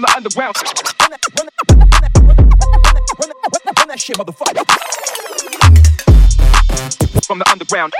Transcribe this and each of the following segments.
from the underground. Run that shit, motherfucker. From the underground.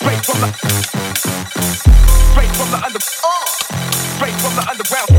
Straight from the underground.